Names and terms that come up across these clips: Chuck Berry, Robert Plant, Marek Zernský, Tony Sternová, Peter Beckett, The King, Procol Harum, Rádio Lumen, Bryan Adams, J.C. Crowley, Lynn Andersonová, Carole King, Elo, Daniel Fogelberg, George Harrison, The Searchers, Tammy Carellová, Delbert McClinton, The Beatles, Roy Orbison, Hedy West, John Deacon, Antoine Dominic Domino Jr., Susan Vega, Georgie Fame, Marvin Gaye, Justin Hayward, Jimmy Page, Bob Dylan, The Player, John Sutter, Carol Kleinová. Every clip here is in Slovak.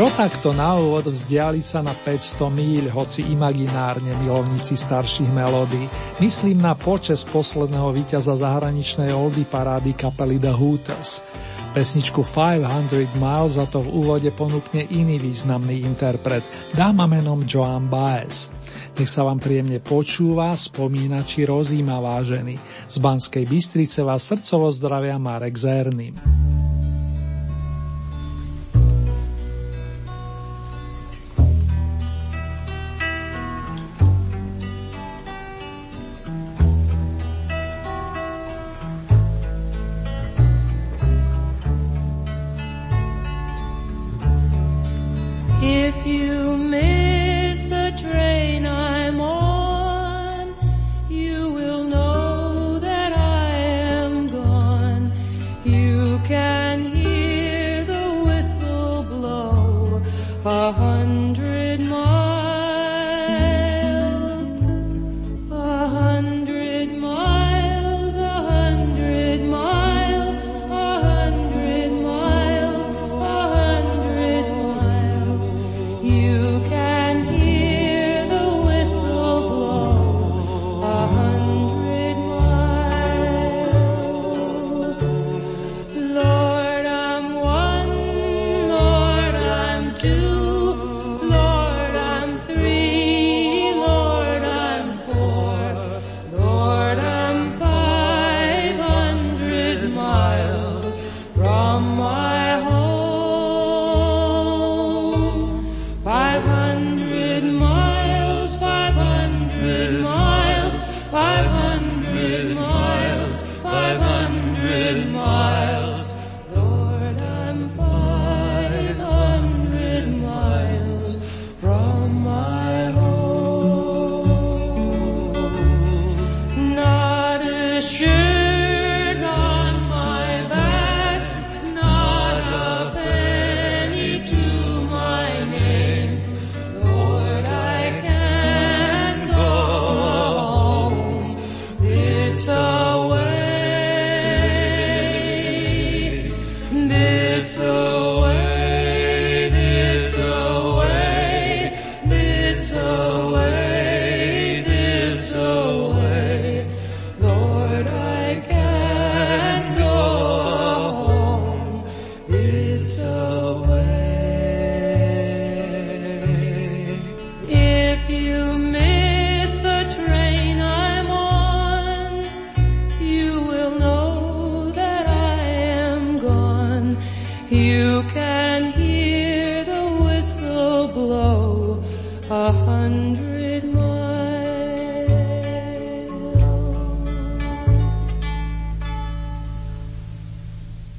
Čo takto na úvod vzdialiť sa na 500 míľ, hoci imaginárne, milovníci starších melódií? Myslím na počesť posledného víťaza zahraničnej oldie parády kapely The Hooters. Pesničku 500 Miles za to v úvode ponúkne iný významný interpret, dáma menom Joan Baez. Nech sa vám príjemne počúva, spomína či rozíma, vážený. Z Banskej Bystrice vás srdcovo zdravia Marek Zernský.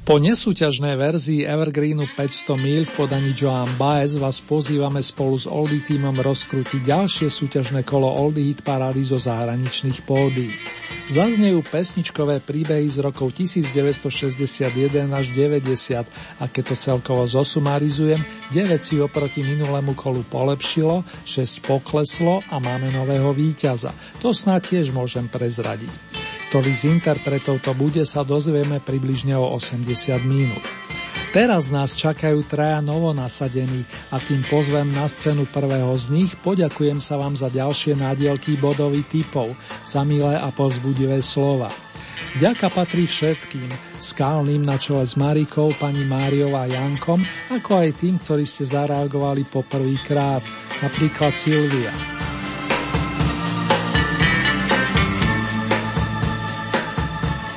Po nesúťažnej verzii Evergreenu 500 míľ v podaní Joan Baez vás pozývame spolu s Oldie tímom rozkrútiť ďalšie súťažné kolo Oldie hit parády zo zahraničných pódií. Zaznejú pesničkové príbehy z rokov 1961 až 90 a keď to celkovo zosumarizujem, 9 si oproti minulému kolu polepšilo, 6 pokleslo a máme nového víťaza. To snad tiež môžem prezradiť. Ktorý z interpretov to bude, sa dozvieme približne o 80 minút. Teraz nás čakajú traja novonasadení a tým pozvem na scénu prvého z nich. Poďakujem sa vám za ďalšie nádielky bodových tipov, za milé a povzbudivé slova. Vďaka patrí všetkým, Skalným na čele s Marikou, pani Máriou a Jankom, ako aj tým, ktorí ste zareagovali poprvýkrát, napríklad Silvia.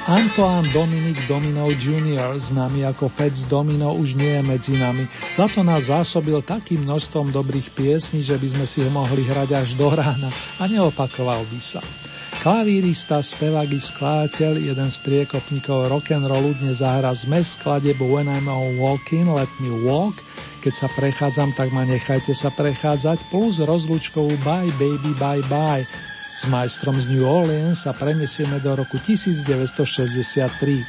Antoine Dominic Domino Jr., známy ako Fats Domino, už nie je medzi nami. Za to nás zásobil takým množstvom dobrých piesní, že by sme si ho mohli hrať až do rána a neopakoval by sa. Klavírista, spevák i skladateľ, jeden z priekopníkov rock'n'rollu, dnes zahrá zmes skladieb When I'm on Walking, Let Me Walk, Keď sa prechádzam, tak ma nechajte sa prechádzať, plus rozlúčkovú Bye Baby Bye Bye. S majstrom z New Orleans sa prenesieme do roku 1963.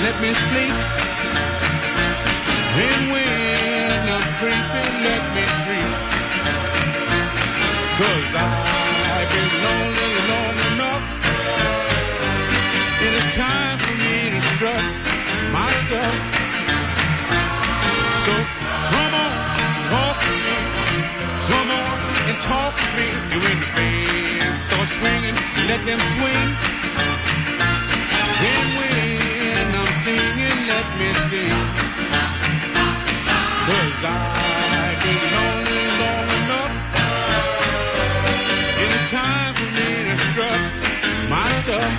Let me sleep, and when I'm creeping, let me creep, 'cause I've been lonely long enough, and it's time for me to strut my stuff, so come on, walk with me, come on and talk with me, and when the band starts swinging, let them swing, and when singing, let me sing, 'cause I've been lonely long enough, and it's time for me to strut my stuff.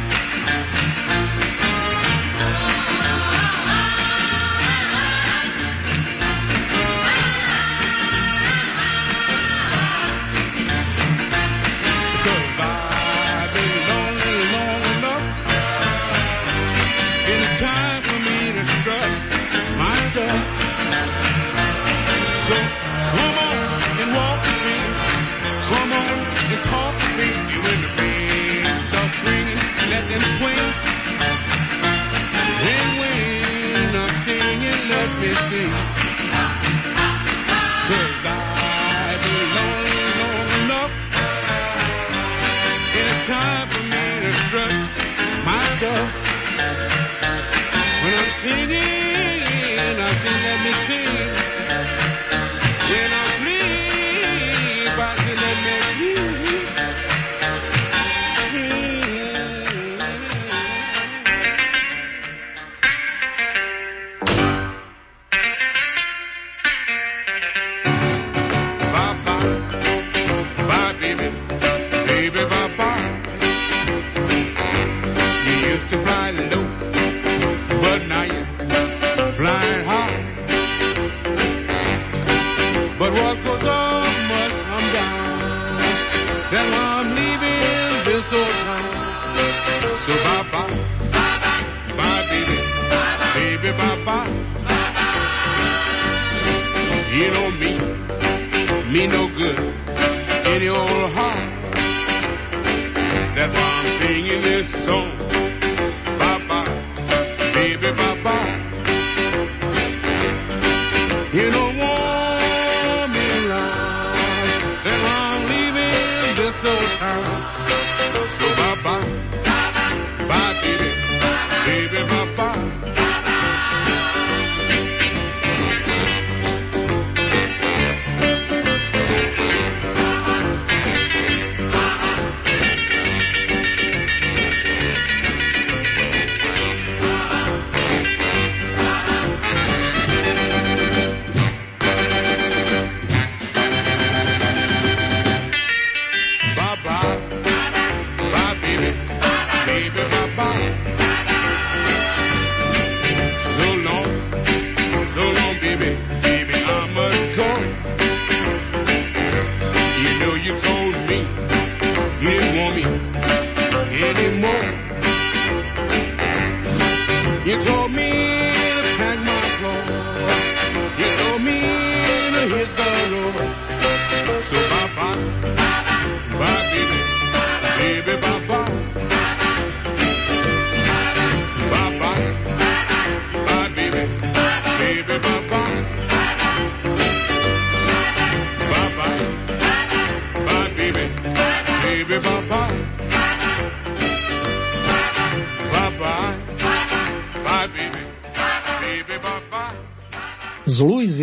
And swing, and when I'm singing, let me sing, 'cause I've been lonely long enough, and it's time for me to strut my stuff. When I'm singing, I sing, let me sing, when I sleep, I sing, let me sleep. Me no good, any old heart. That's why I'm singing this song. Bye-bye, baby, bye-bye. You don't want me around. That's why I'm leaving this old town. So bye-bye, bye-bye, bye, baby, bye-bye. Baby, bye-bye.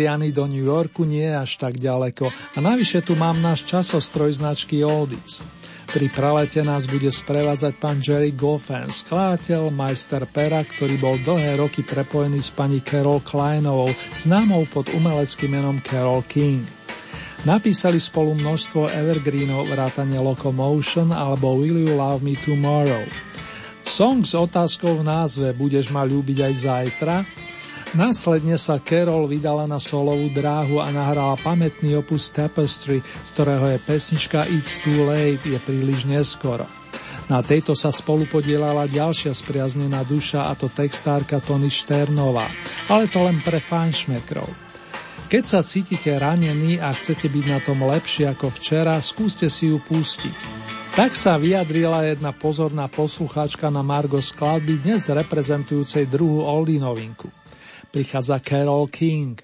Ani do New Yorku nie je až tak ďaleko a navyše tu mám náš časostroj značky Oldies. Pri prelete nás bude sprevádzať pán Jerry Goffin, skladateľ, majster pera, ktorý bol dlhé roky prepojený s pani Carol Kleinovou, známou pod umeleckým menom Carole King. Napísali spolu množstvo evergreenov vrátane Locomotion alebo Will You Love Me Tomorrow. Song s otázkou v názve Budeš ma ľúbiť aj zajtra? Následne sa Carol vydala na solovú dráhu a nahrala pamätný opus Tapestry, z ktorého je pesnička It's Too Late, je príliš neskoro. Na tejto sa spolupodielala ďalšia spriaznená duša, a to textárka Tony Sternová, ale to len pre fanšmekrov. Keď sa cítite ranení a chcete byť na tom lepšie ako včera, skúste si ju pustiť. Tak sa vyjadrila jedna pozorná poslucháčka na margo skladby dnes reprezentujúcej druhú oldie novinku. Prichádza Carole King.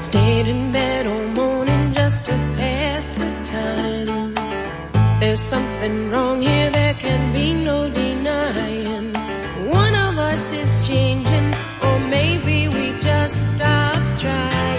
Stayed in bed all morning just to pass the time. There's something wrong here, there can be no denying. One of us is changing, or maybe we just stop trying.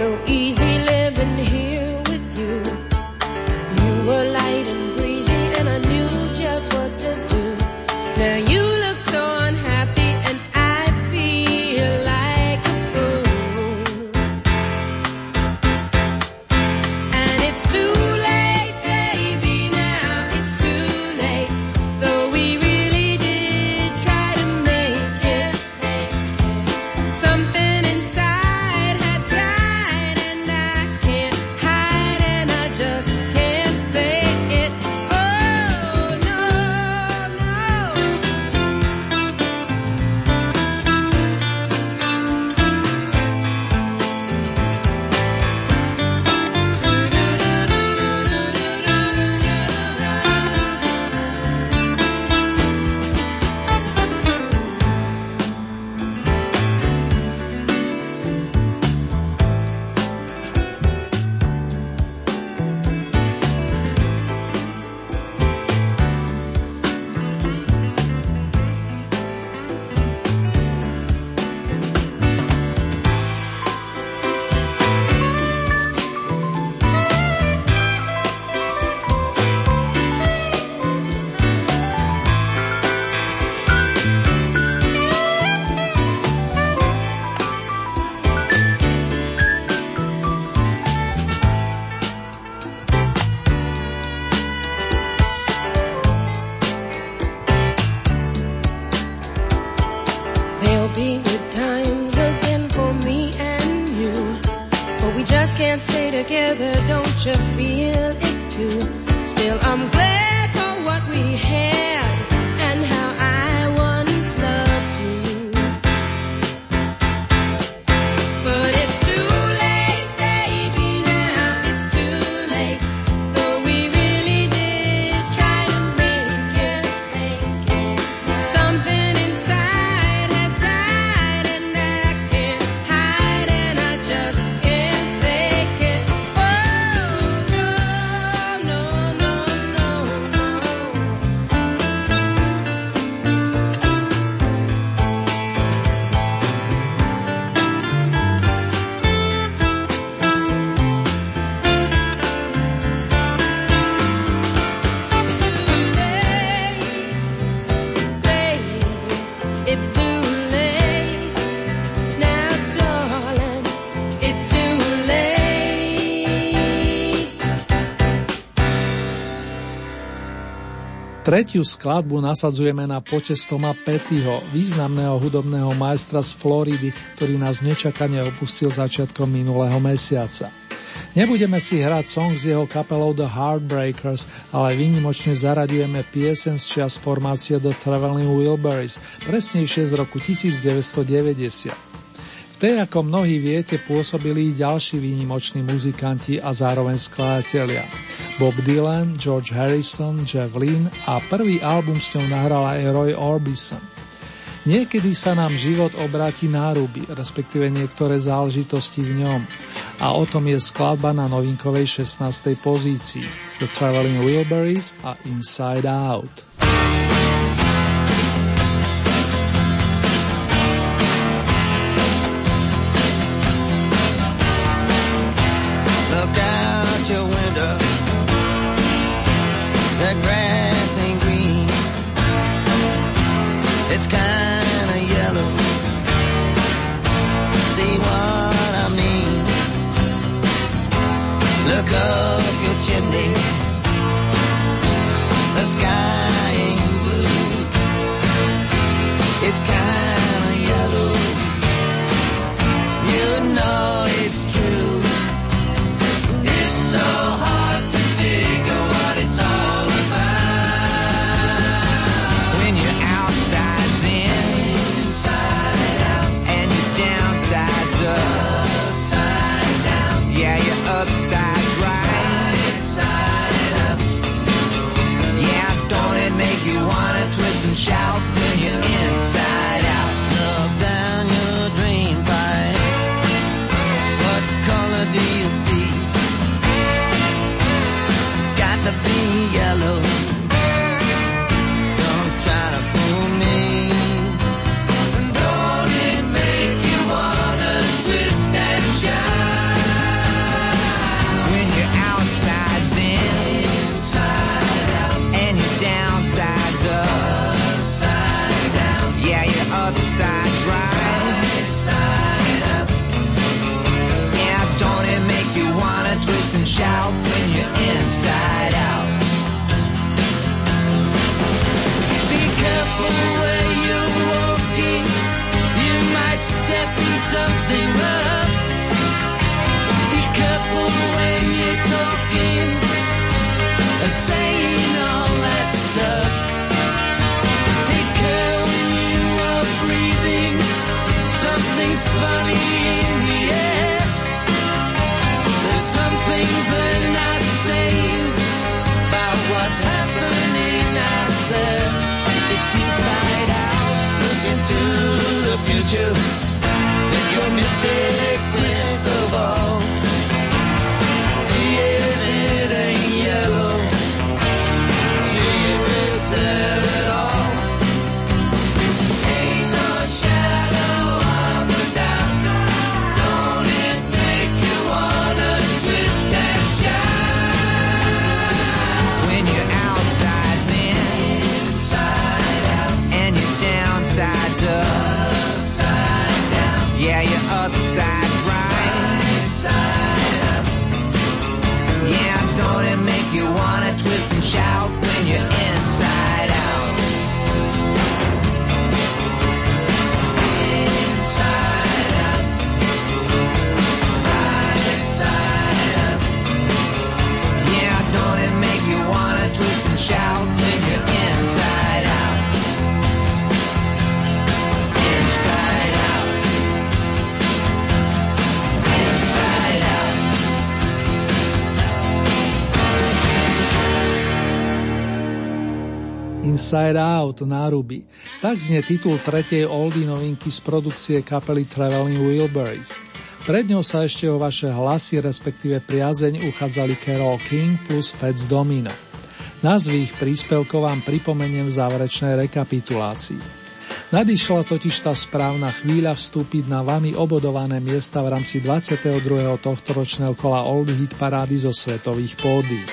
So easy living here with you. You were light and breezy, and I knew just what to do. Now you look so unhappy, and I feel like a fool. And it's too late, baby, now it's too late. Though we really did try to make it. Something together, don't you feel it too? Still, I'm glad for what we had and how I once loved you. But it's too late, baby, now it's too late. Though we really did try to make it. Something inside has died, and I can't hide, and I just can't think. Tretiu skladbu nasadzujeme na počesť Toma Pettyho, významného hudobného majstra z Floridy, ktorý nás nečakane opustil začiatkom minulého mesiaca. Nebudeme si hrať song z jeho kapelou The Heartbreakers, ale výnimočne zaraďujeme piesen z čias formácie The Traveling Wilburys, presnejšie z roku 1990. Tej, ako mnohí viete, pôsobili ďalší výnimoční muzikanti a zároveň skladatelia. Bob Dylan, George Harrison, Jeff Lynne a prvý album s ňou nahral aj Roy Orbison. Niekedy sa nám život obráti náruby, respektíve niektoré záležitosti v ňom. A o tom je skladba na novinkovej 16. pozícii The Traveling Wilburys a Inside Out. Inside Out, náruby. Tak znie titul tretej oldie novinky z produkcie kapely Traveling Wilburys. Pred ňou sa ešte o vaše hlasy, respektíve priazeň, uchádzali Carole King plus Fats Domino. Názvy ich príspevkov vám pripomeniem v záverečnej rekapitulácii. Nadišla totiž tá správna chvíľa vstúpiť na vami obodované miesta v rámci 22. tohtoročného kola oldie hit parády zo svetových pódií.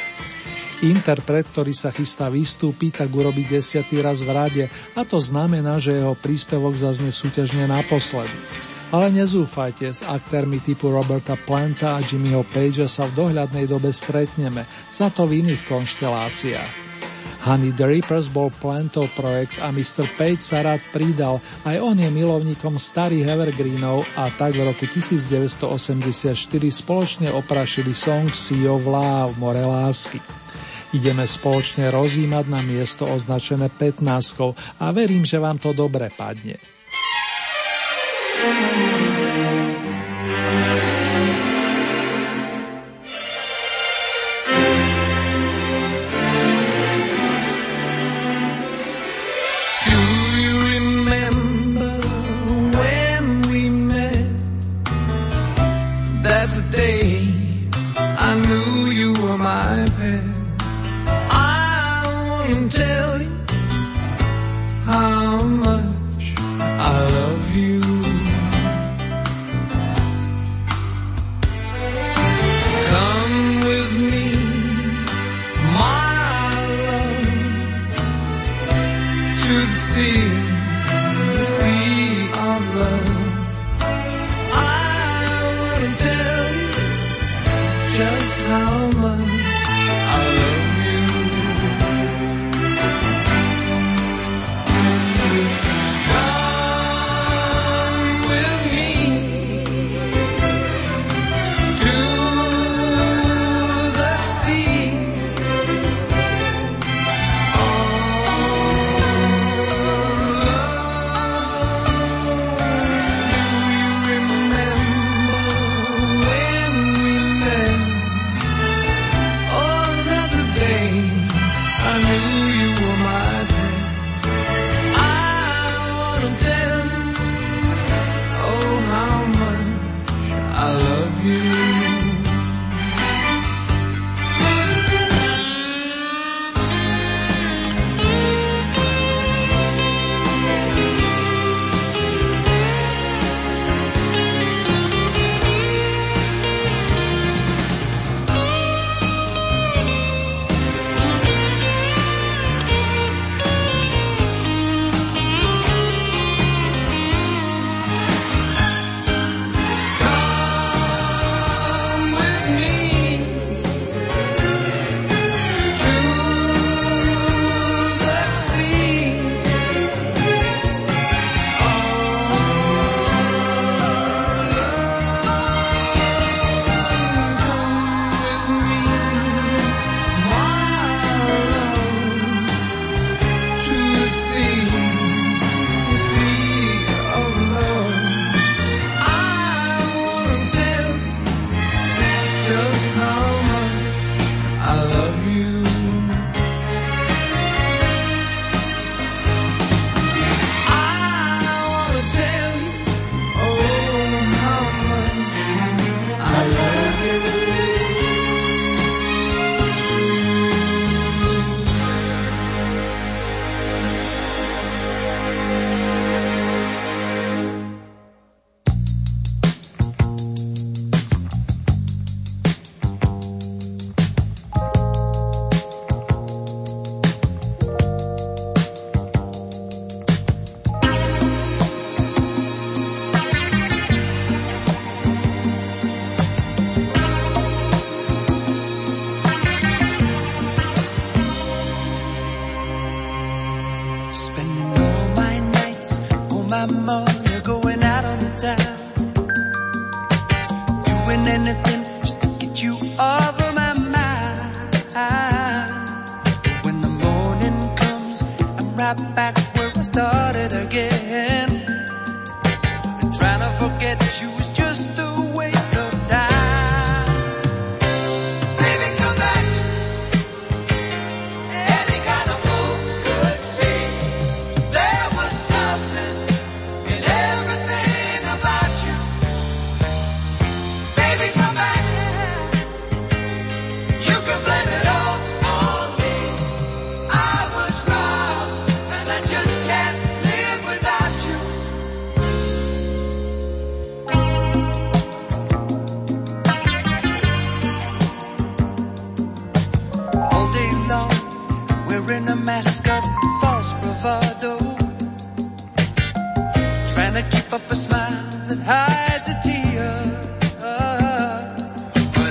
Interpret, ktorý sa chystá vystúpiť, tak urobí 10. raz v rade a to znamená, že jeho príspevok zaznie súťažne naposledy. Ale nezúfajte, s aktérmi typu Roberta Planta a Jimmyho Pagea sa v dohľadnej dobe stretneme, za to v iných konšteláciách. Honey the Rippers bol Plantov projekt a Mr. Page sa rád pridal, aj on je milovníkom starých evergreenov a tak v roku 1984 spoločne oprašili song Sea of Love, more lásky. Ideme spoločne rozjímať na miesto označené 15 a verím, že vám to dobre padne.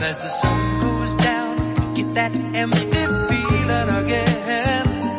As the sun goes down, you get that empty feeling again.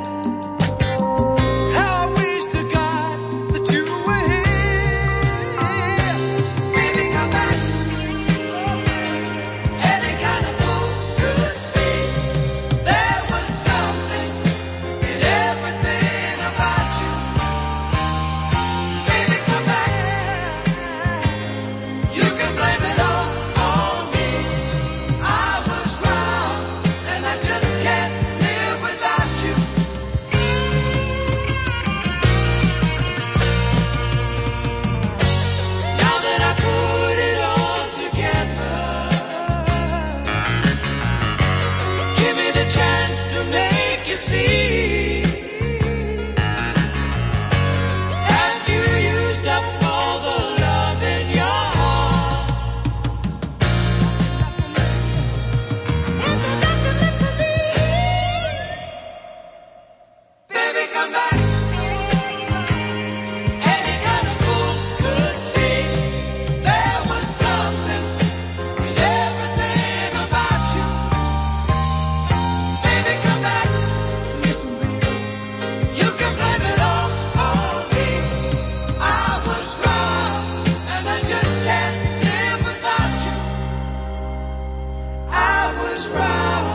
is wrong,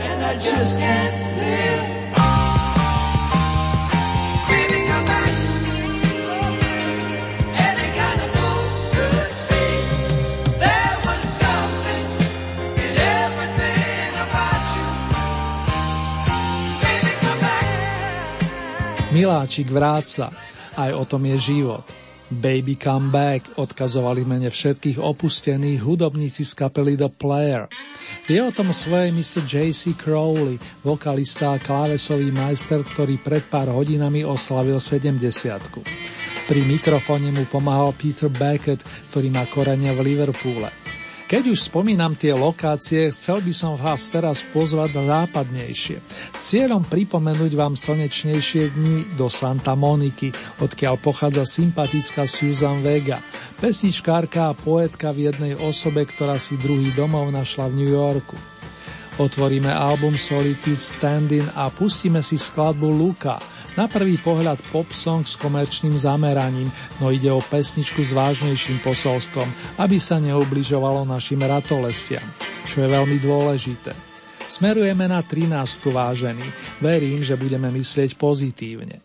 and I just can't live. Miláčik vráca, aj o tom je život. Baby Come Back odkazovali mene všetkých opustených hudobníci z kapely The Player. Je o tom svojej Mr. J.C. Crowley, vokalista a klávesový majster, ktorý pred pár hodinami oslavil 70-ku. Pri mikrofóne mu pomáhal Peter Beckett, ktorý má korene v Liverpoole. Keď už spomínam tie lokácie, chcel by som vás teraz pozvať na západnejšie. S cieľom pripomenúť vám slnečnejšie dni do Santa Moniky, odkiaľ pochádza sympatická Susan Vega, pesničkárka a poetka v jednej osobe, ktorá si druhý domov našla v New Yorku. Otvoríme album Solitude Standing a pustíme si skladbu Luka, na prvý pohľad pop song s komerčným zameraním, no ide o pesničku s vážnejším posolstvom, aby sa neubližovalo našim ratolestiam, čo je veľmi dôležité. Smerujeme na 13, vážení. Verím, že budeme myslieť pozitívne.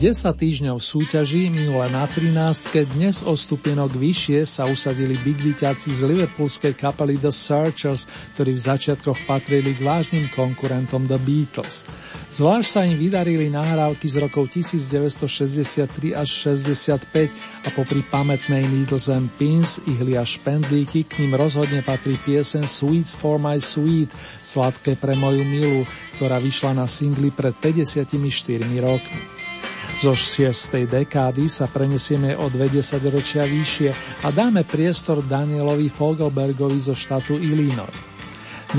10 týždňov súťaží, minule na 13-ke, dnes o stupienok vyššie sa usadili big víťaci z liverpoolskej kapely The Searchers, ktorí v začiatkoch patrili k vážnym konkurentom The Beatles. Zvlášť sa im vydarili nahrávky z rokov 1963 až 65 a popri pamätnej Needles and Pins, ihly a špendlíky k ním rozhodne patrí pieseň Sweets for my sweet, sladké pre moju milú, ktorá vyšla na singli pred 54 rokmi. Zo 6. dekády sa prenesieme o 20 ročia vyššie a dáme priestor Danielovi Fogelbergovi zo štátu Illinois.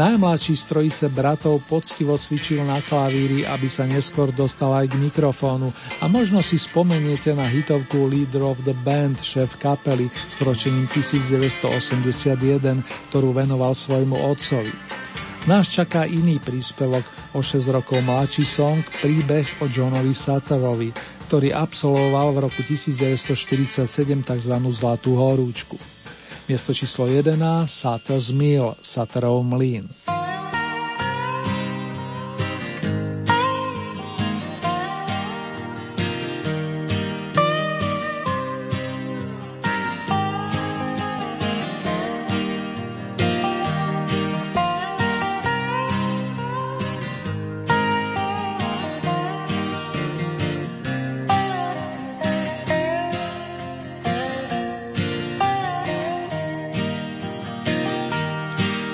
Najmladší z trojice bratov poctivo cvičil na klavíri, aby sa neskôr dostal aj k mikrofónu a možno si spomeniete na hitovku Leader of the Band, šéf kapely s ročením 1981, ktorú venoval svojmu otcovi. Nás čaká iný príspevok, o 6 rokov mladší song, príbeh o Johnovi Sutterovi, ktorý absolvoval v roku 1947 tzv. Zlatú horúčku. Miesto číslo 11, Sutter's Mill, Sutterov mlyn.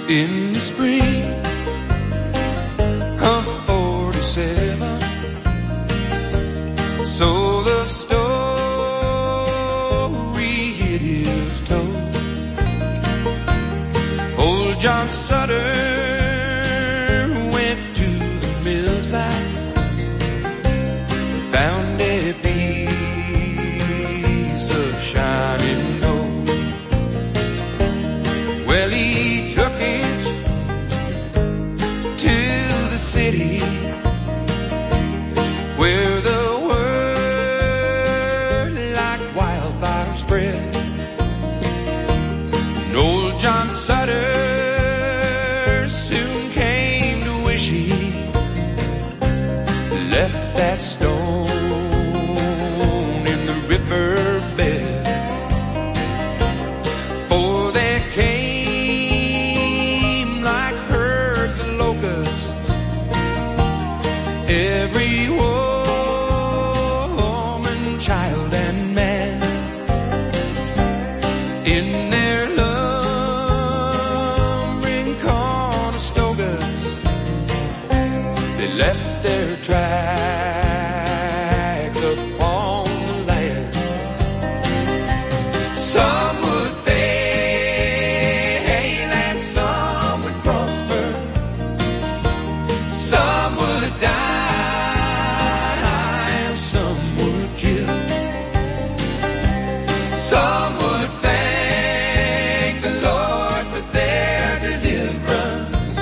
In the spring of 47, so the story it is told. Old John Sutter went to the mill side, found a piece of shining gold. Well, he took it city where the word like wildfire spread. And old John Sutter soon came to wish he left that stone in the river bed. For there came like herds of locusts, every woman, child, and man, in their lumbering Conestogas, they left their tracks upon the land. Some would fail and some would prosper, some would die, some would thank the Lord for their deliverance,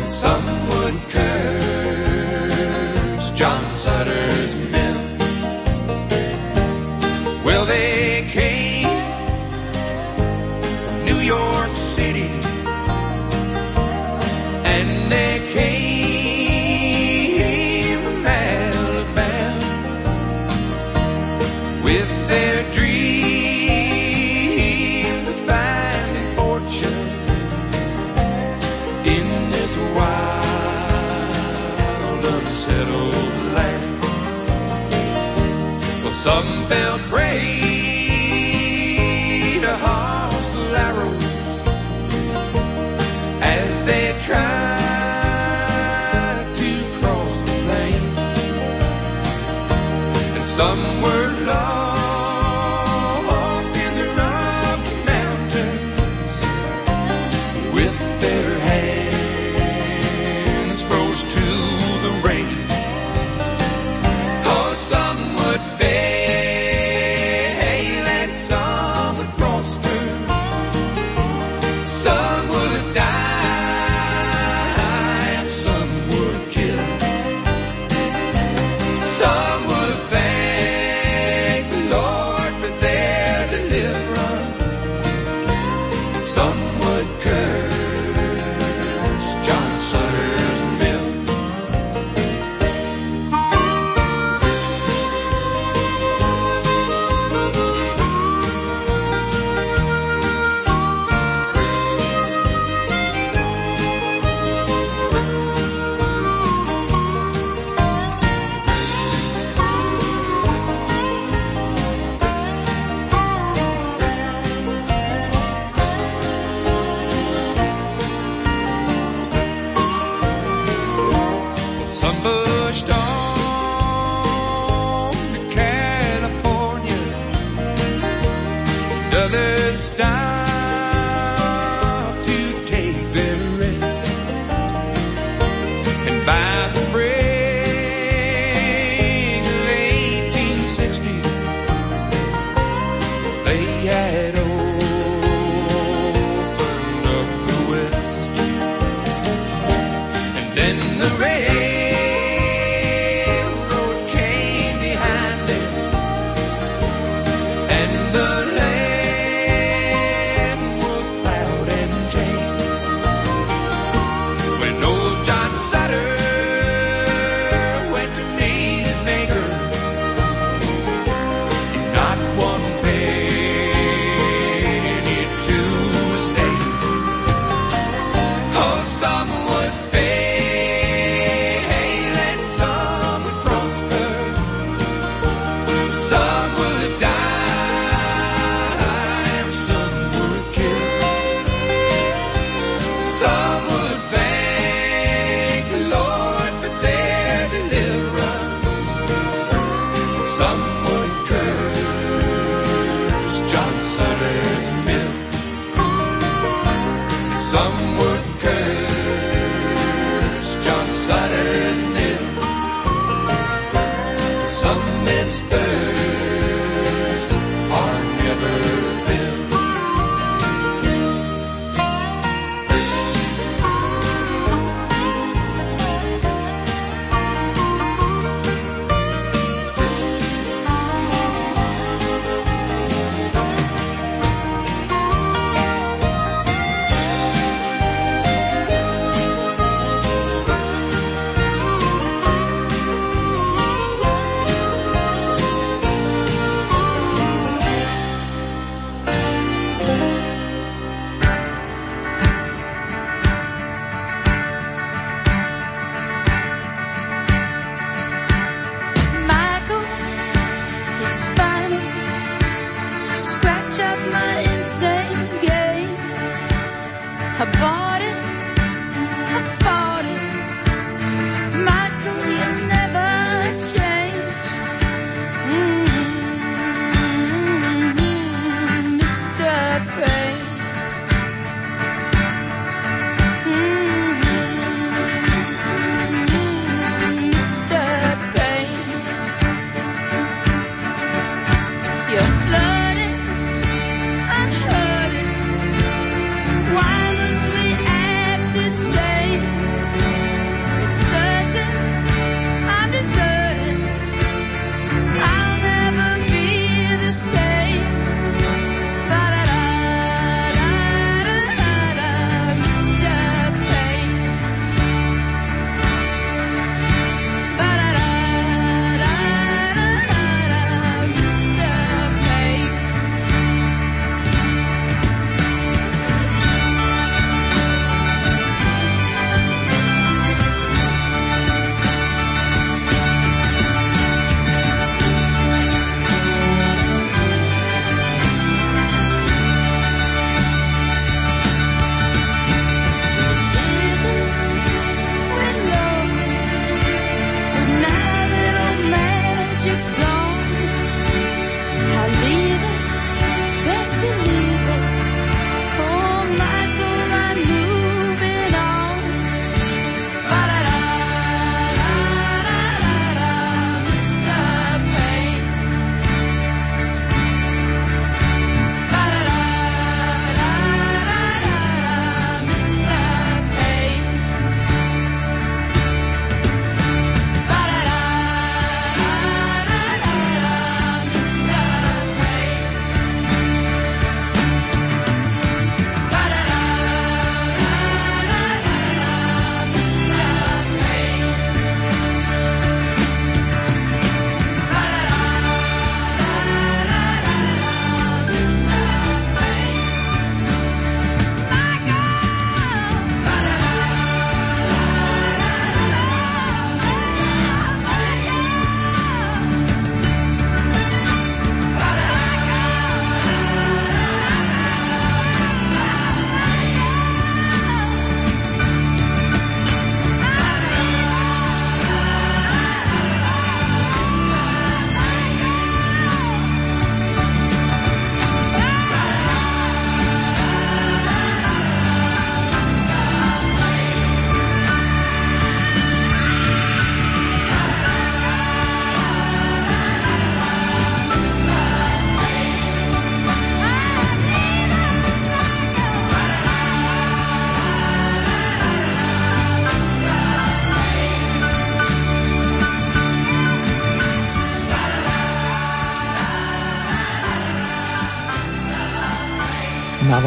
and some would curse John Sutter's mill. Well, they came from New York City, and they came from Alabama with their dreams of finding fortunes in this wild, unsettled land. Well, some fell prey to hostile arrows as they tried to cross the plains, and some were lost Sutter's mill. Someone curves Johnson is Mill. Someone curves Johnson is Mill. Some men's thirsts are never filled.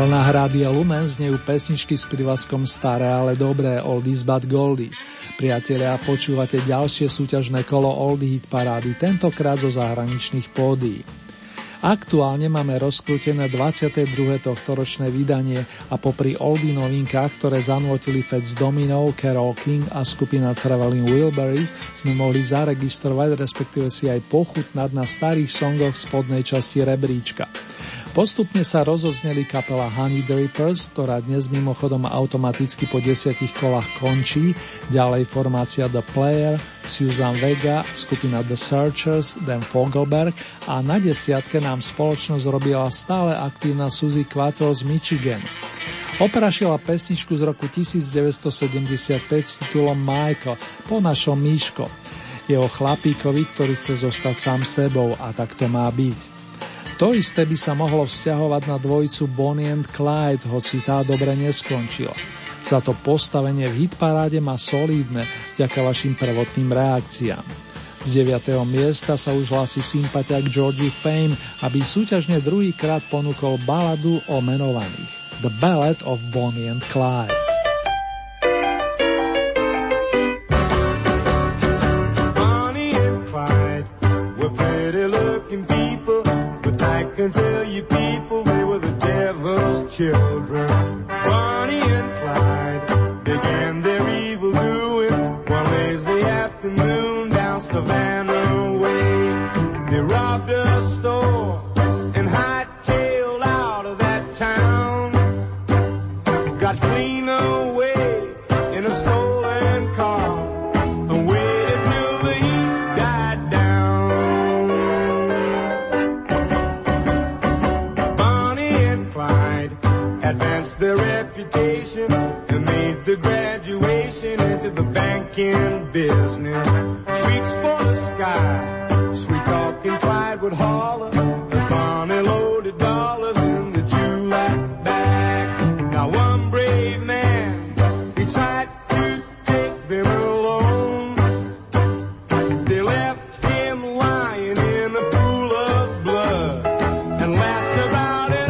Na Rádia Lumen znejú pesničky s prívlaskom Staré, ale dobré, Oldies but Goldies. Priatelia, počúvate ďalšie súťažné kolo Oldie Hit Parády, tentokrát zo zahraničných pódií. Aktuálne máme rozkrútené 22. tohtoročné vydanie a popri oldy novinkách, ktoré zanotili Fats Domino, Carole King a skupina Traveling Wilburys, sme mohli zaregistrovať, respektíve si aj pochutnať na starých songoch spodnej časti rebríčka. Postupne sa rozozneli kapela Honey the Rippers, ktorá dnes mimochodom automaticky po 10 kolách končí, ďalej formácia The Player, Susan Vega, skupina The Searchers, Dan Fogelberg a na 10 nám spoločnosť robila stále aktívna Suzy Quattro z Michigan. Oprašila pesničku z roku 1975 s titulom Michael, po našom Míško. Je o chlapíkovi, ktorý chce zostať sám sebou a tak to má byť. To isté by sa mohlo vzťahovať na dvojicu Bonnie and Clyde, hoci tá dobre neskončila. Za to postavenie v hitparáde má solidné, vďaka vašim prvotným reakciám. Z 9. miesta sa už hlási sympatiak Georgie Fame, aby súťažne druhýkrát ponúkol baladu o menovaných. The Ballad of Bonnie and Clyde. Bonnie and Clyde were pretty looking people. I can tell you people, they were the devil's children. Bonnie and Clyde began their evil doing one lazy afternoon down Savannah Way. They robbed a store and hightailed out of that town. Got clean away in a stolen car and waited till the heat died down. Advanced their reputation and made the graduation into the banking business. Reached for the sky, sweet talking pride would holler as Bonnie loaded dollars in the July bag. Now one brave man, he tried to take them alone. They left him lying in a pool of blood and laughed about it.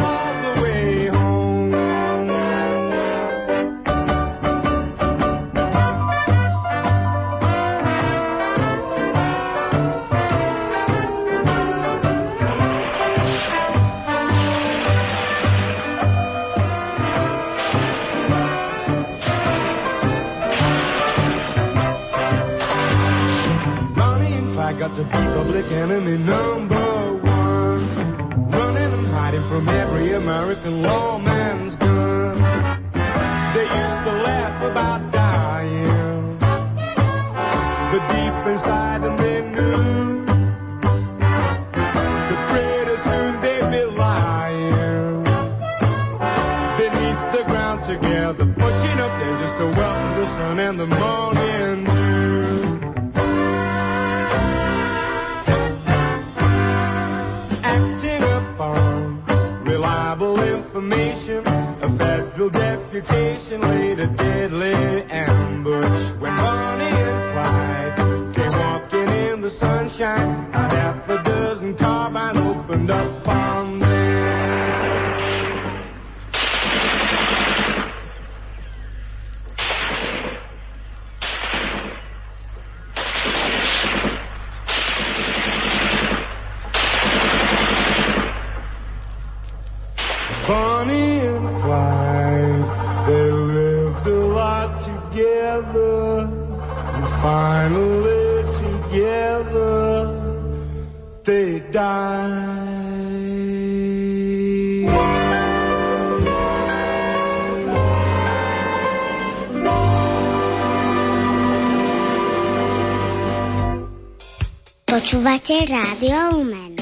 Got to be public enemy number one, running and hiding from every American lawman's gun. They used to laugh about dying, but deep inside them they knew that pretty soon they'd be lying beneath the ground together, pushing up there just to welcome the sun and the morning dew. Reliable information, a federal deputation laid a deadly ambush. When Bonnie and Clyde came walking in the sunshine, about half a dozen carbines opened up on them. Bonnie and Clyde, they lived a lot together, and finally together they died. Počúvate Rádio Lumen.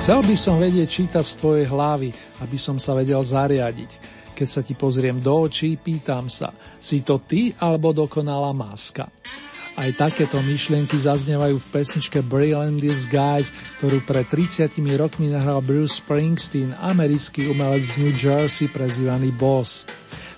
Chcel by som vedieť čítať z tvojej hlavy, aby som sa vedel zariadiť. Keď sa ti pozriem do očí, pýtam sa, si to ty alebo dokonalá maska? Aj takéto myšlienky zaznievajú v pesničke Brilliant in Disguise, ktorú pred 30 rokmi nahral Bruce Springsteen, americký umelec z New Jersey prezývaný Boss.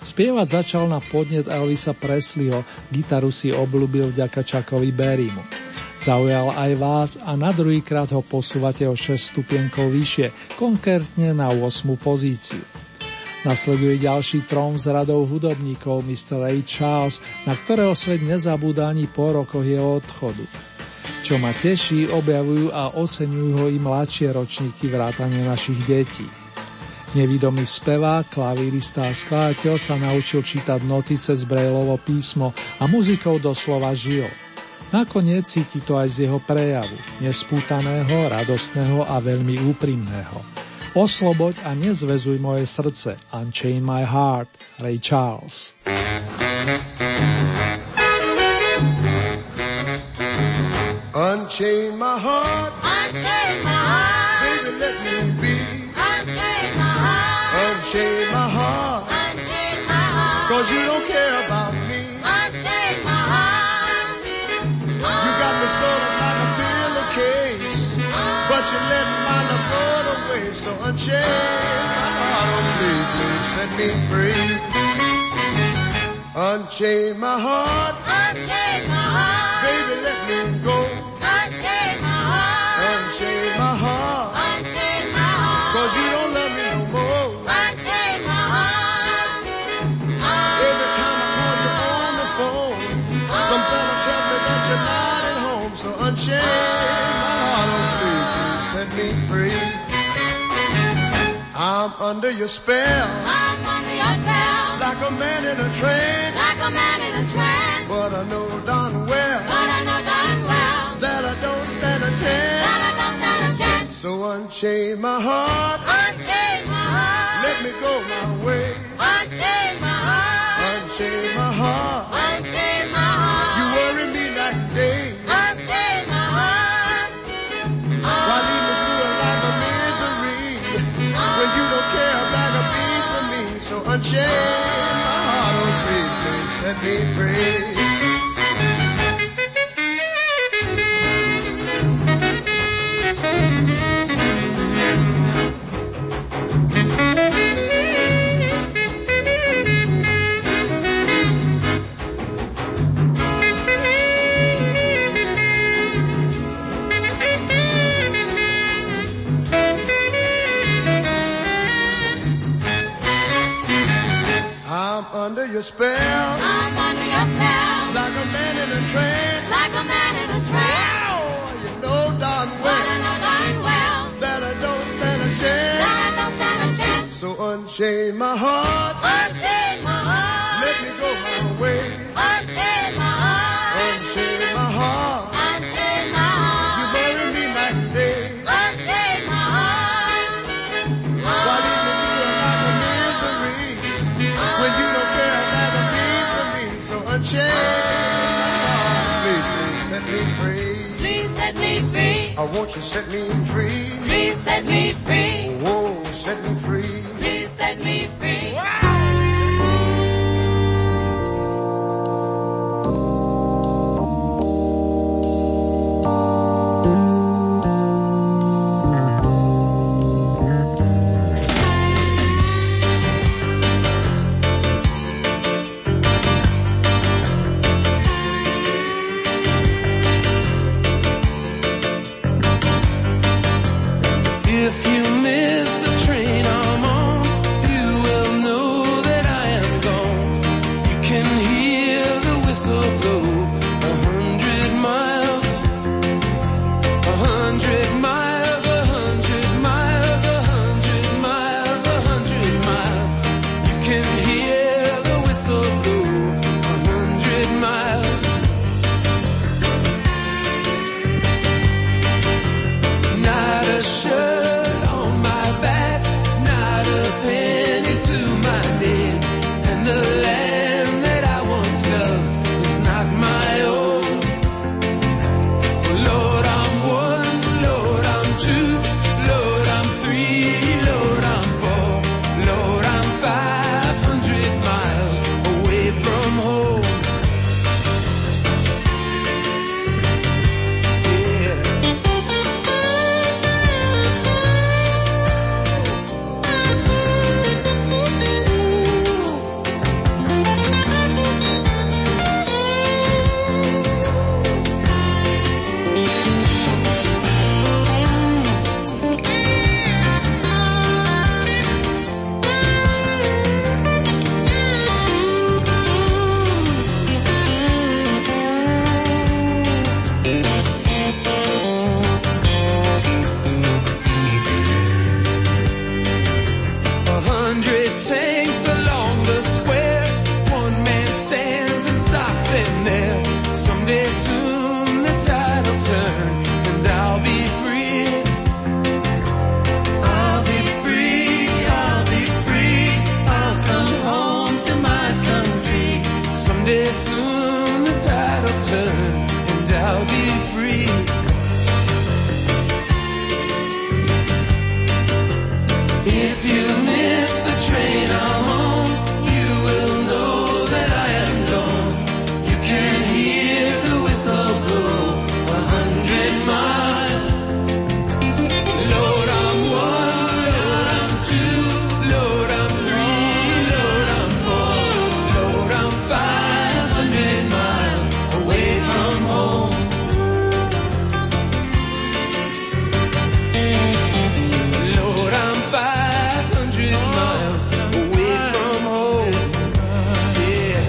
Spievať začal na podnet Elvisa Presleyho, gitaru si obľúbil vďaka Chuckovi Berrymu. Zaujal aj vás a na druhýkrát ho posúvate o 6 stupienkov vyššie, konkrétne na 8. pozíciu. Nasleduje ďalší trón z radou hudobníkov Mr. Ray Charles, na ktorého svet nezabúda ani po rokoch jeho odchodu. Čo ma teší, objavujú a oceňujú ho i mladšie ročníky vrátane našich detí. Nevidomý spevák, klavírista a skladateľ sa naučil čítať noty cez Braillovo písmo a muzikou doslova žil. Nakoniec cíti to aj z jeho prejavu, nespútaného, radostného a veľmi úprimného. Osloboď a nezväzuj moje srdce, Unchain My Heart, Ray Charles. Unchain my heart, unchain my heart, baby let me be, unchain my heart, unchain my heart, unchain my heart, cause you don't care about me, unchain my heart, you got me sort of like a pillowcase, but you let my love go. So unchain my heart, oh please, please set me free. Unchain my heart, baby let me go. Unchain my heart, cause you don't love me no more. Unchain my heart, every time I call you on the phone, some fella tell me that you're not at home. So unchain my heart, oh please, please set me free. I'm under your spell, I'm under your spell, like a man in a trance, like a man in a trance, but I know darn well, but I know darn well, that I don't stand a chance, that I don't stand a chance. So unchain my heart, let me go my way, unchain my heart, unchain my heart, unchain my heart, you worry me night and day, unchain my heart, why leave me through a life of misery, when you don't care about a beat for me. So unchain my heart, oh please, please set me free. Under your spell, I'm under your spell, like a man in a trance, like a man in a trance, oh, you know darn well, but I know darn well, that I don't stand a chance, that I don't stand a chance. So unchain my heart, let me go my way, unchain my heart, unchain my heart, unchain my heart, you bury me like day, unchain my heart, oh. Why leave me through a life of misery, when you don't unchain my heart, please, please set me free. Please set me free. I want you set me free. Please set me free. Whoa, set me free. Please set me free. Wow. If you miss the train I'm on, you will know Someday soon the tide will turn and I'll be free. If you miss the train I'm on, you will know that I am gone. You can hear the whistle blow 100 miles. Lord, I'm one, Lord, I'm two, Lord, I'm three, Lord, I'm four, Lord, I'm 500 miles away from home. Lord, I'm 500 miles away from home. Yeah.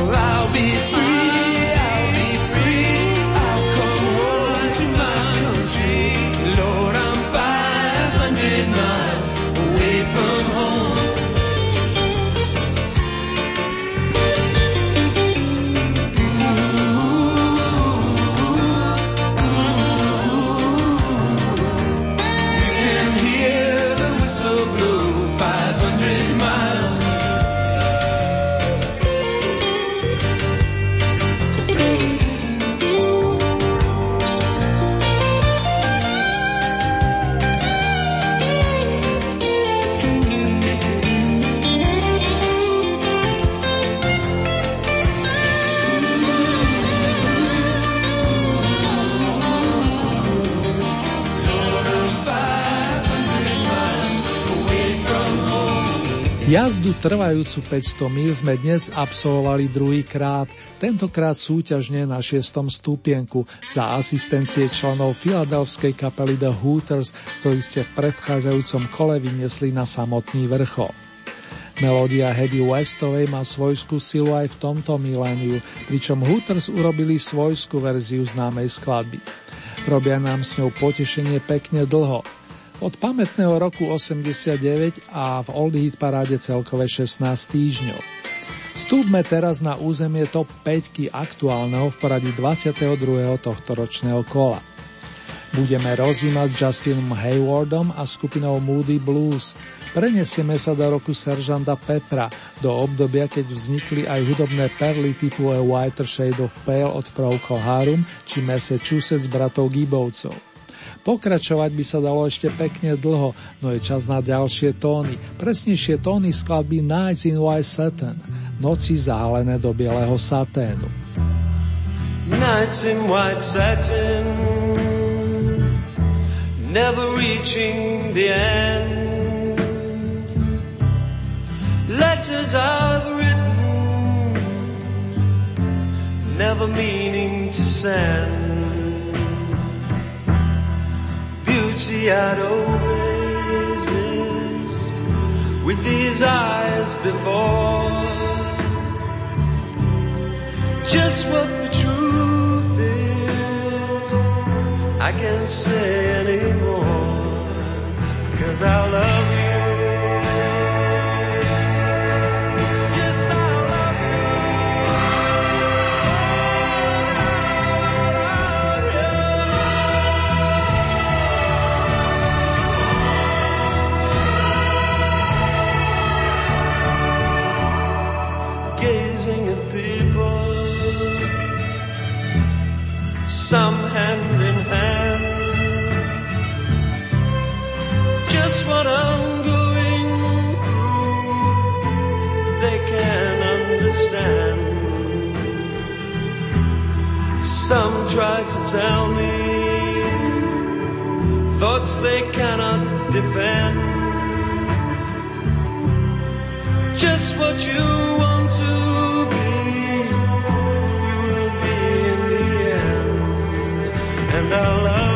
Well, I'll be free, I'll come home to my country. Lord, I'm 500 miles away from home. You can hear the whistle blow 500 miles. Jazdu trvajúcu 500 míl sme dnes absolvovali druhýkrát, tentokrát súťažne na 6. stupienku za asistencie členov filadelfskej kapely The Hooters, ktorí ste v predchádzajúcom kole vyniesli na samotný vrchol. Melódia Hedy Westovej má svojskú silu aj v tomto miléniu, pričom Hooters urobili svojskú verziu známej skladby. Robia nám s ňou potešenie pekne dlho. Od pamätného roku 89 a v Old Hit paráde celkové 16 týždňov. Vstúpme teraz na územie TOP 5 aktuálneho v poradí 22. tohtoročného kola. Budeme rozímať s Justinom Haywardom a skupinou Moody Blues. Prenesieme sa do roku Seržanta Pepera, do obdobia, keď vznikli aj hudobné perly typu A Whiter Shade of Pale od Procol Harum či Massachusetts bratov Gibbovcov. Pokračovať by sa dalo ešte pekne dlho, no je čas na ďalšie tóny, presnejšie tóny skladby Nights in White Satin, noci zahalené do bieleho saténu. Nights in white satin, never reaching the end. Letters I've written, never meaning to send. Beauty I'd always missed, with these eyes before. Just what the truth is, I can't say anymore, 'cause I love you. Some hand in hand, just what I'm going through, they can understand. Some try to tell me thoughts they cannot defend. Just what you want to. And I love.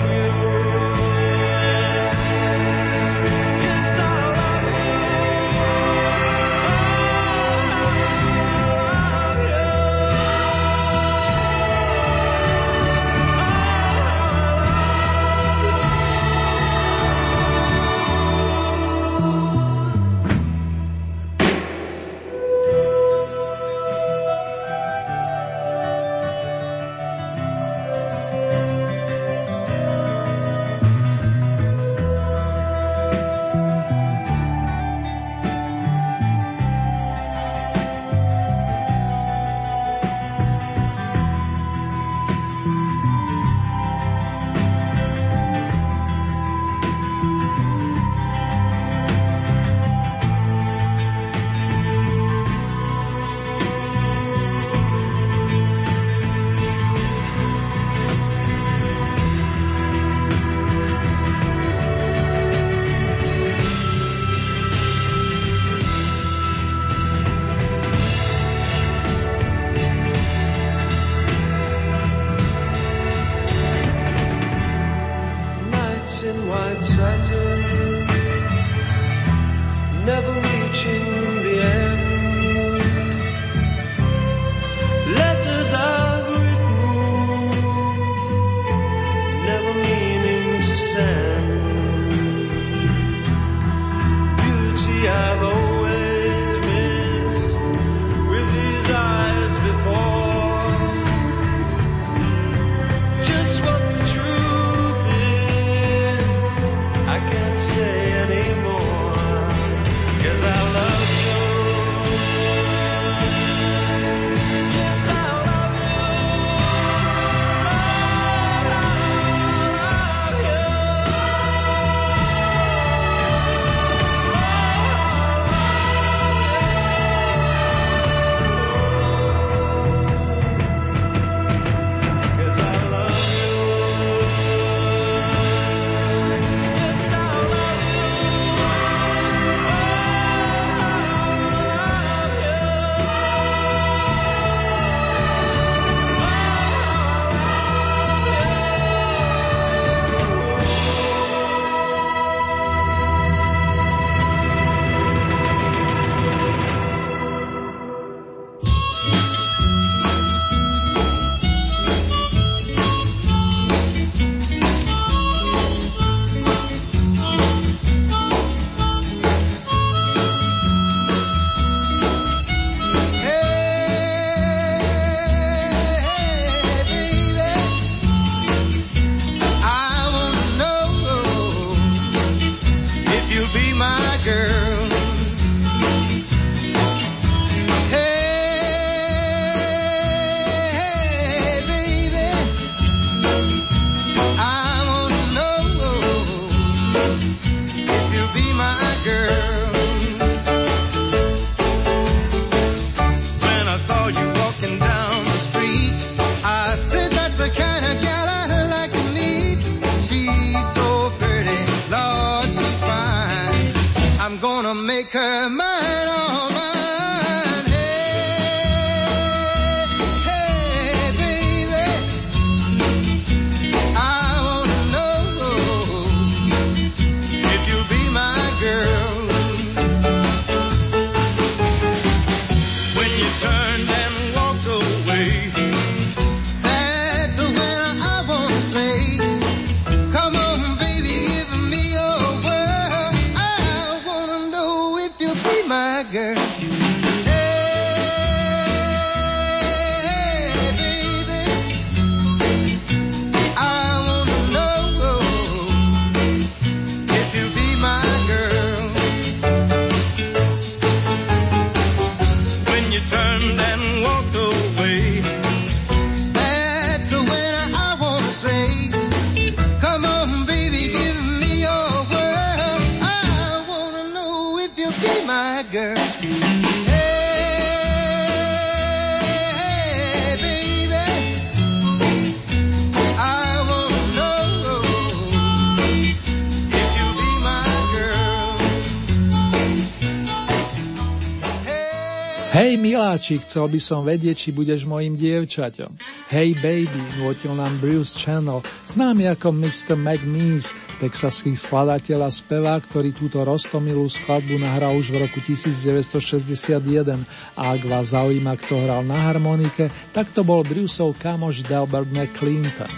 Miláči, chcel by som vedieť, či budeš mojim dievčaťom. Hey baby, nôtil nám Bruce Channel, známy ako Mr. McMeese, texaský skladateľ a spevák, ktorý túto roztomilú skladbu nahral už v roku 1961. A ak vás zaujíma, kto hral na harmonike, tak to bol Bruceov kamoš Delbert McClinton.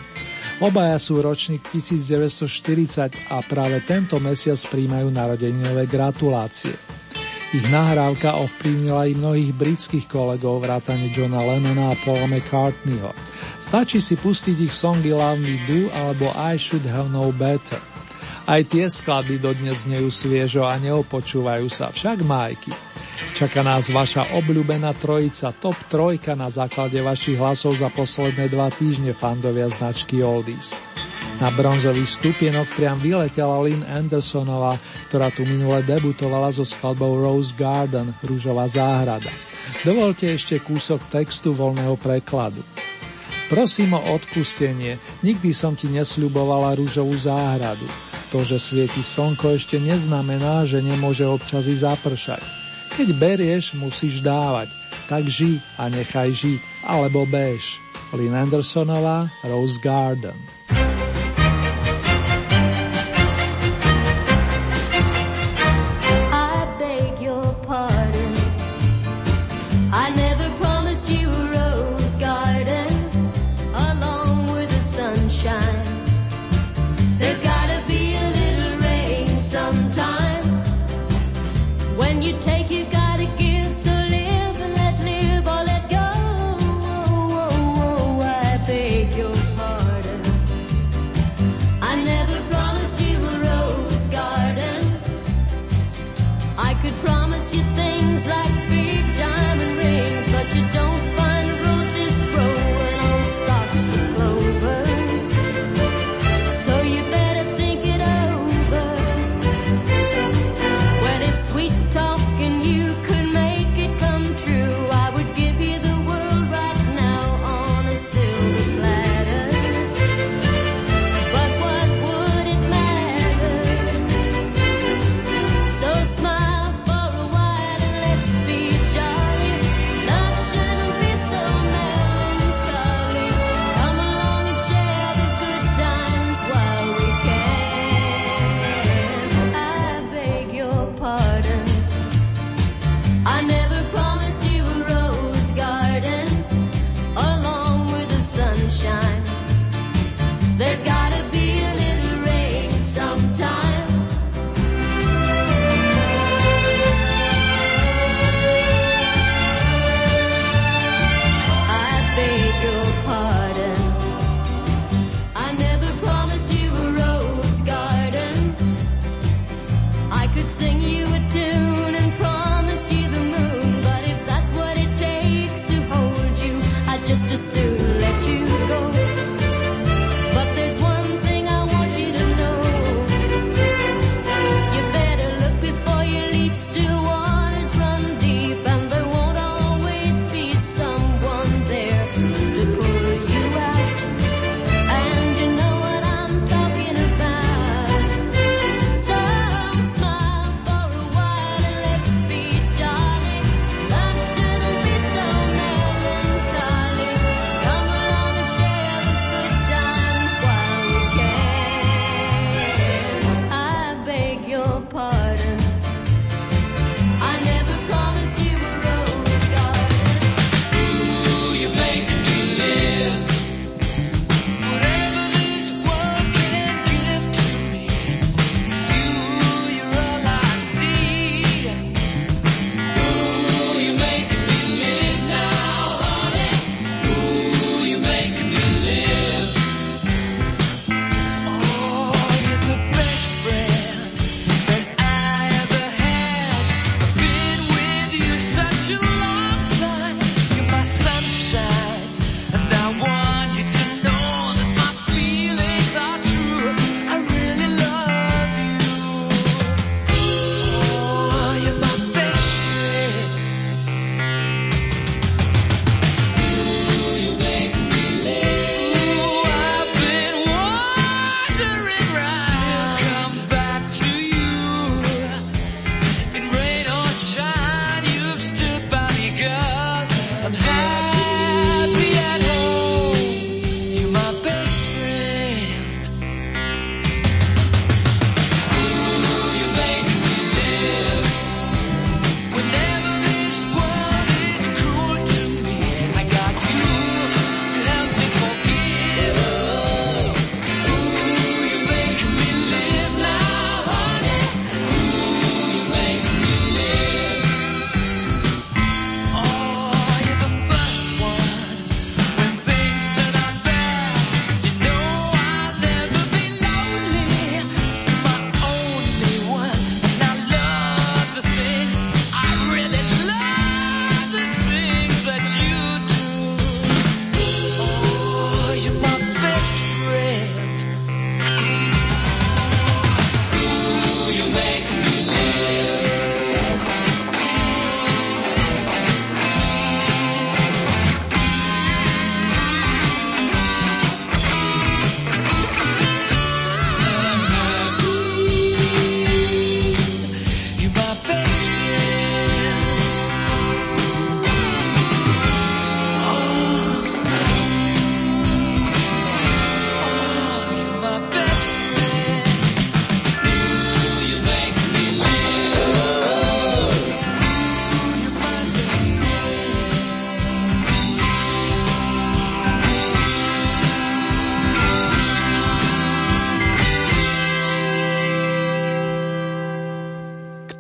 Obaja sú ročník 1940 a práve tento mesiac príjmajú narodeninové gratulácie. Ich nahrávka ovplyvnila i mnohých britských kolegov vrátane Johna Lennona a Paula McCartneyho. Stačí si pustiť ich songy Love Me Do alebo I Should Have Known Better. Aj tie skladby dodnes znejú sviežo a neopočúvajú sa, však májky. Čaká nás vaša obľúbená trojica, top trojka na základe vašich hlasov za posledné 2 týždne, fandovia značky Oldies. Na bronzový stupienok priam vyletela Lynn Andersonová, ktorá tu minule debutovala so skladbou Rose Garden, rúžová záhrada. Dovolte ešte kúsok textu voľného prekladu. Prosím o odpustenie, nikdy som ti nesľubovala rúžovú záhradu. To, že svieti slnko, ešte neznamená, že nemôže občas i zapršať. Keď berieš, musíš dávať. Tak žij a nechaj žiť, alebo bež. Lynn Andersonová, Rose Garden.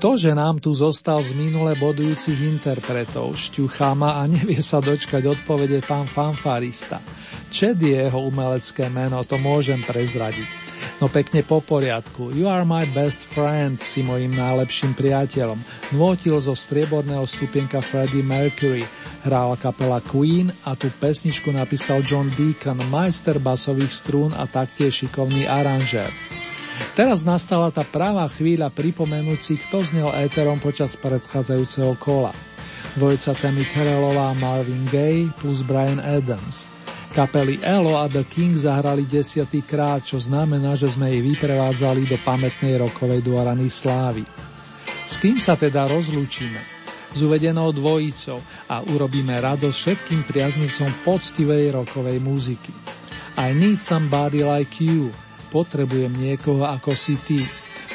Kto, že nám tu zostal z minule bodujúcich interpretov, šťucháma a nevie sa dočkať odpovede pán fanfarista. Chad je jeho umelecké meno, to môžem prezradiť. No pekne po poriadku. You are my best friend, si mojím najlepším priateľom. Nôtil zo strieborného stupienka Freddie Mercury. Hral kapela Queen a tú pesničku napísal John Deacon, majster basových strún a taktiež šikovný aranžér. Teraz nastala tá pravá chvíľa pripomenúci, kto znel éterom počas predchádzajúceho kola. Dvojica Tammy Carellová a Marvin Gaye plus Bryan Adams. Kapely Elo a The King zahrali 10. krát, čo znamená, že sme ich vyprevádzali do pamätnej rokovej dvorany slávy. S kým sa teda rozlúčime? S uvedenou dvojicou a urobíme radosť všetkým priaznivcom poctivej rokovej muziky. I need somebody like you. Potrebujem niekoho ako si ty.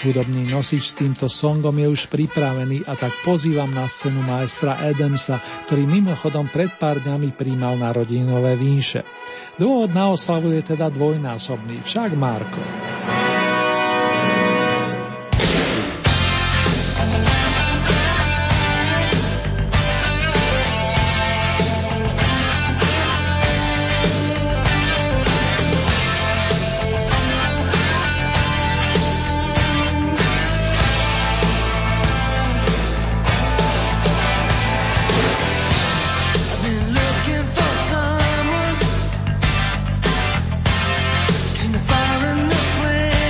Hudobný nosič s týmto songom je už pripravený a tak pozývam na scénu majstra Adamsa, ktorý mimochodom pred pár dňami príjmal na rodinové vinše. Dôvod na oslavu je teda dvojnásobný, však Marko. Fire in the flame.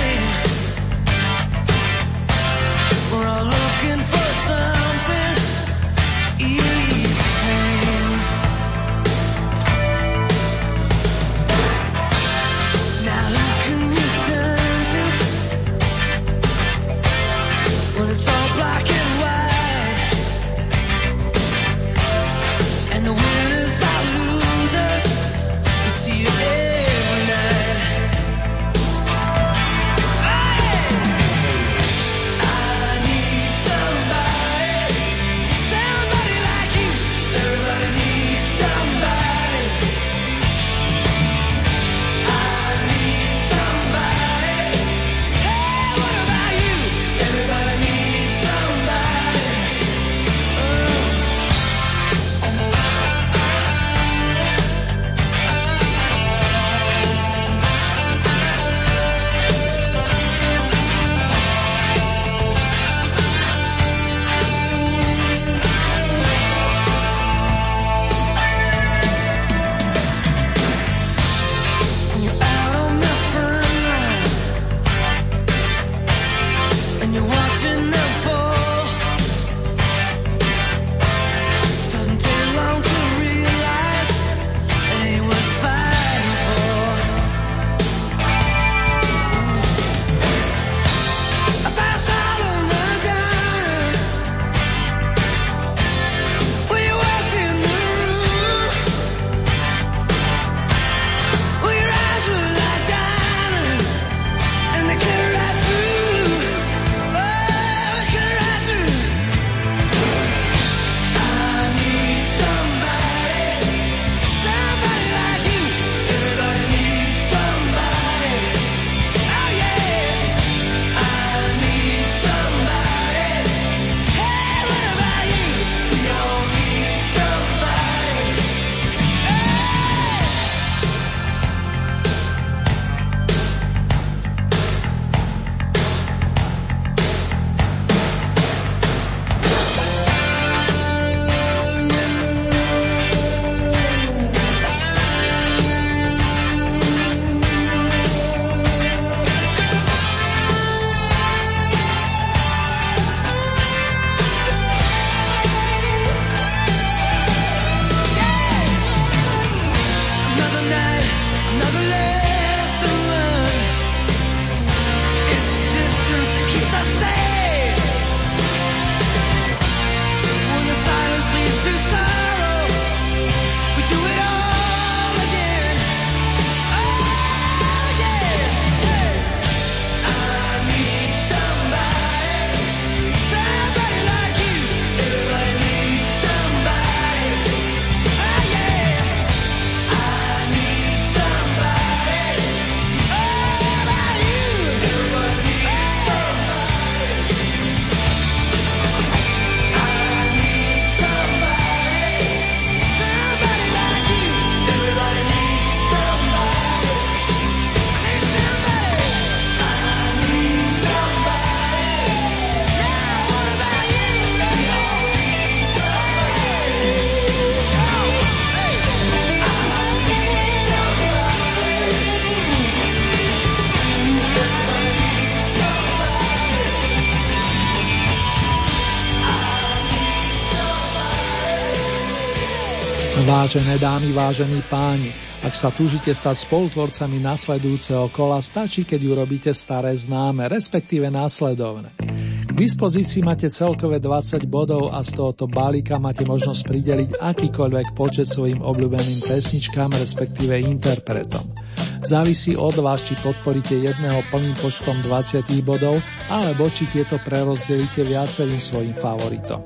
Vážené dámy, vážení páni, ak sa túžite stať spolutvorcami nasledujúceho kola, stačí, keď urobíte staré známe, respektíve následovne. K dispozícii máte celkové 20 bodov a z tohoto balíka máte možnosť prideliť akýkoľvek počet svojim obľúbeným pesničkám, respektíve interpretom. Závisí od vás, či podporíte jedného plným počtom 20 bodov, alebo či tieto prerozdelíte viacerým svojim favoritom.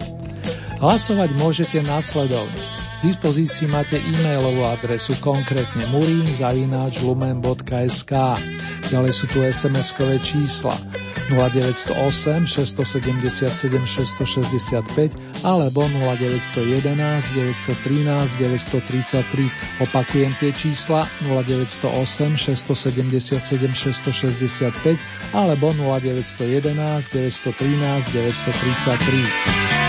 Hlasovať môžete následovne. V dispozícii máte e-mailovú adresu, konkrétne murin@lumen.sk. Ďalej sú tu SMS-kové čísla 0908 677 665 alebo 0911 913 933. Opakujem tie čísla 0908 677 665 alebo 0911 913 933.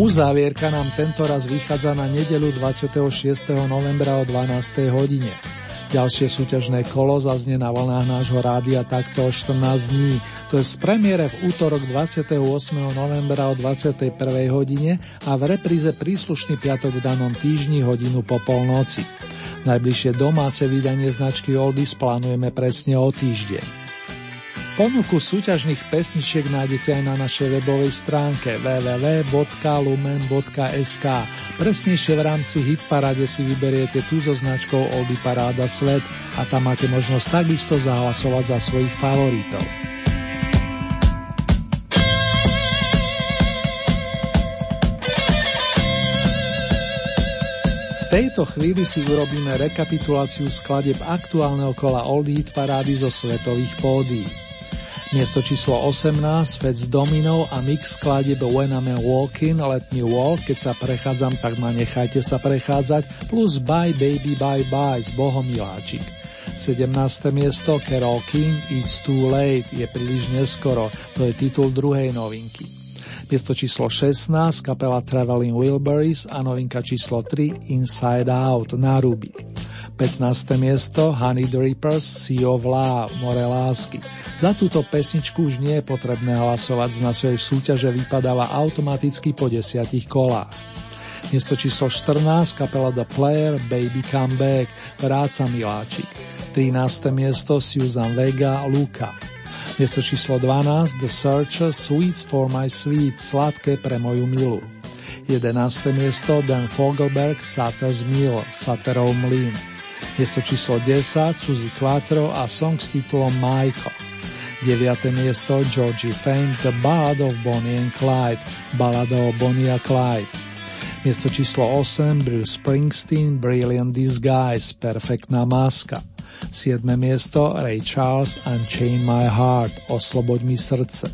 Uzávierka nám tentoraz vychádza na nedeľu 26. novembra o 12. hodine. Ďalšie súťažné kolo zaznie na vlnách nášho rádia takto o 14 dní. To je v premiére v útorok 28. novembra o 21. hodine a v repríze príslušný piatok v danom týždni hodinu po polnoci. Najbližšie domáce vydanie značky Oldies plánujeme presne o týždeň. Ponuku súťažných pesničiek nájdete aj na našej webovej stránke www.lumen.sk. Presnejšie v rámci Hitparáde si vyberiete tú so značkou Oldy Paráda Svet a tam máte možnosť takisto zahlasovať za svojich favoritov. V tejto chvíli si urobíme rekapituláciu skladieb aktuálneho kola Oldy Hitparády zo svetových pódií. Miesto číslo 18, Fats Domino a mix skladieb When I'm Walking, Letný Walk, Keď sa prechádzam, tak ma nechajte sa prechádzať, plus Bye Baby Bye Bye z Bohomiláčik. 17. miesto, Carole King, It's Too Late, Je príliš neskoro, to je titul druhej novinky. Miesto číslo 16, kapela Traveling Wilburys a novinka číslo 3, Inside Out, Náruby. 15. miesto, Honey the Rippers, Sea of Love, More lásky. Za túto pesničku už nie je potrebné hlasovať, z našej súťaže vypadáva automaticky po 10 kolách. Miesto číslo 14, kapela The Player, Baby Come Back, Vráca miláčik. 13. miesto, Susan Vega, Luka. Miesto číslo 12, The Searchers, Sweets for My Sweet, Sladké pre moju milu. 11. miesto, Dan Fogelberg, Satter's Mill, Satterov mlyn. Miesto číslo 10, Suzy Quattro a song s titulom Michael. 9. miesto, Georgie Fame, The Ballad of Bonnie and Clyde, Balada o Bonnie a Clyde. Miesto číslo 8, Bruce Springsteen, Brilliant Disguise, Perfektná maska. 7. miesto, Ray Charles, Unchain My Heart, Osloboď mi srdce.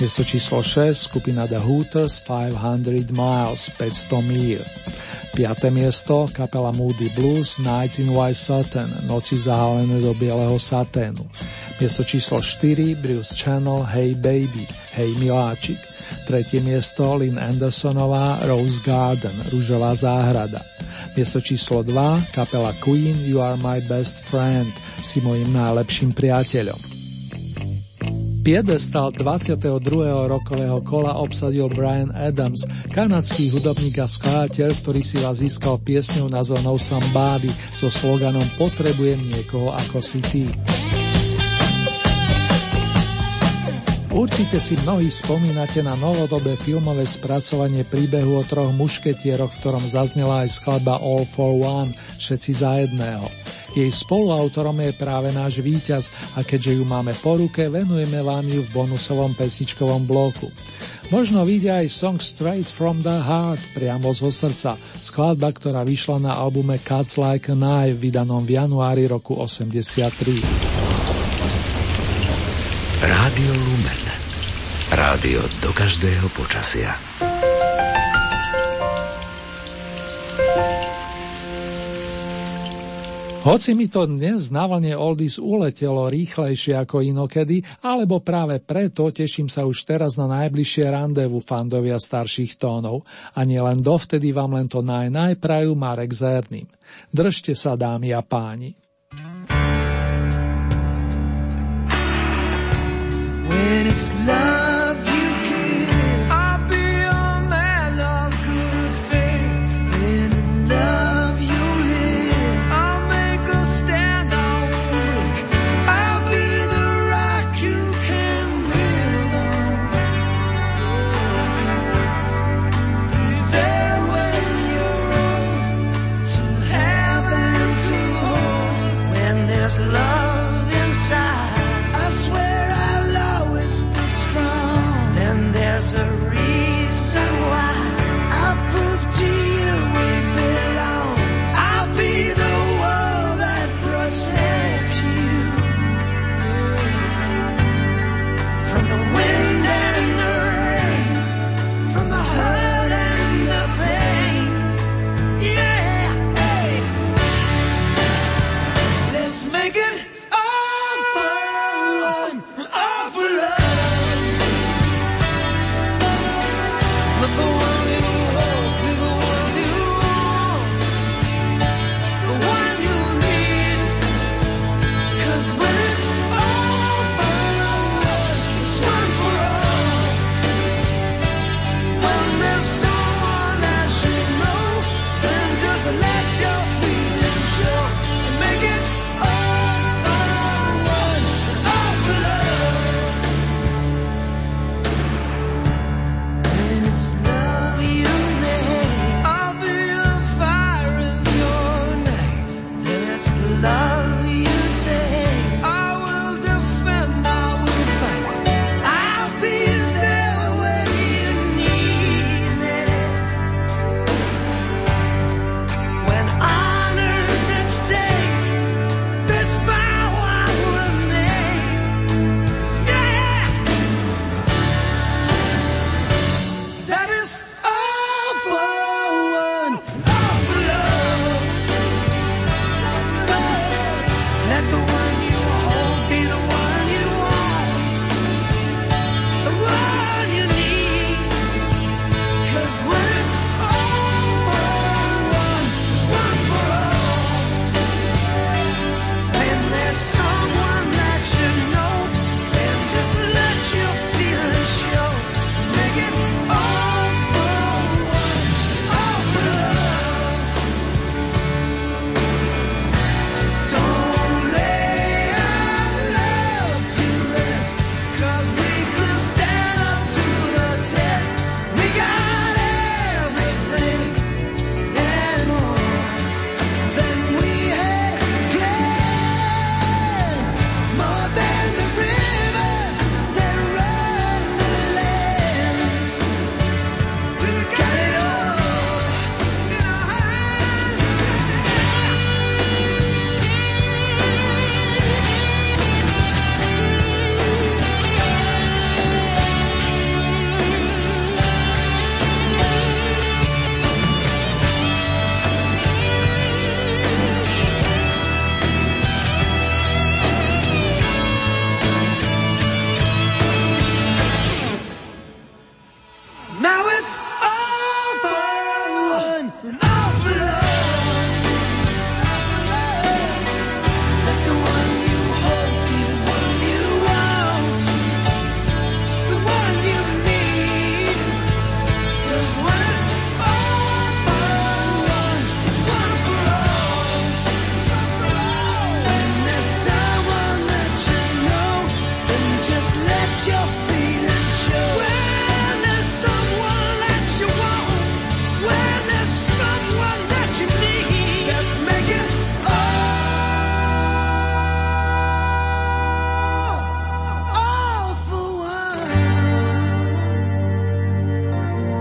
Miesto číslo 6, skupina The Hooters, 500 Miles, 500 míl. 5. miesto, kapela Moody Blues, Nights in White Satin, Noci zahalené do bieleho saténu. Miesto číslo 4, Bruce Channel, Hey Baby, Hej miláčik. 3. miesto, Lynn Andersonová, Rose Garden, Ružová záhrada. Miesto číslo 2, kapela Queen, You Are My Best Friend, Si mojim najlepším priateľom. Piedestal 22. rokového kola obsadil Bryan Adams, kanadský hudobník a skladateľ, ktorý si vás získal piesňou nazvanou Somebody so sloganom Potrebujem niekoho ako si ty. Určite si mnohí spomínate na novodobé filmové spracovanie príbehu o troch mušketieroch, v ktorom zaznela aj skladba All for One, Všetci za jedného. Jej spoluautorom je práve náš víťaz a keďže ju máme po ruke, venujeme vám ju v bonusovom pesničkovom bloku. Možno vidia aj song Straight from the Heart, priamo zo srdca, skladba, ktorá vyšla na albume Cuts Like a Knife, vydanom v januári roku 1983. Rádio Lumen. Rádio do každého počasia. Hoci mi to dnes na vlne Oldies uletelo rýchlejšie ako inokedy, alebo práve preto teším sa už teraz na najbližšie randevu fandovia starších tónov. A nielen dovtedy vám len to najpraju Marek Zerným. Držte sa, dámy a páni. When The